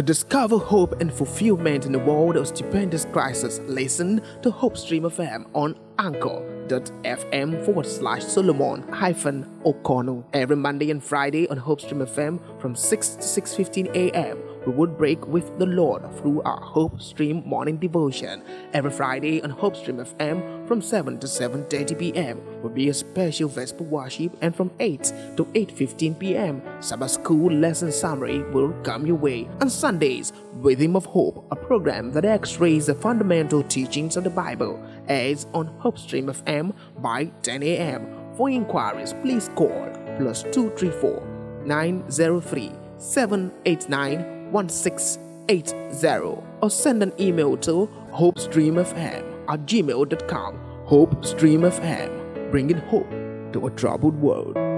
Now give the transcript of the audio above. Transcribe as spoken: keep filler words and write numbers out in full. To discover hope and fulfillment in a world of stupendous crisis, listen to Hope Stream F M on anchor dot f m forward slash Solomon hyphen O'Connell. Every Monday and Friday on Hope Stream F M from six to six fifteen a m, we would break with the Lord through our Hope Stream morning devotion. Every Friday on Hope Stream F M from seven to seven thirty p m will be a special Vesper worship, and from eight to eight fifteen p m Sabbath School lesson summary will come your way. On Sundays, Rhythm of Hope, a program that x-rays the fundamental teachings of the Bible, airs on Hope Stream F M by ten a m For inquiries, please call plus two three four nine zero three seven eight nine one six eight zero or send an email to hopestreamfm at gmail dot com. Hope Stream F M, bringing hope to a troubled world.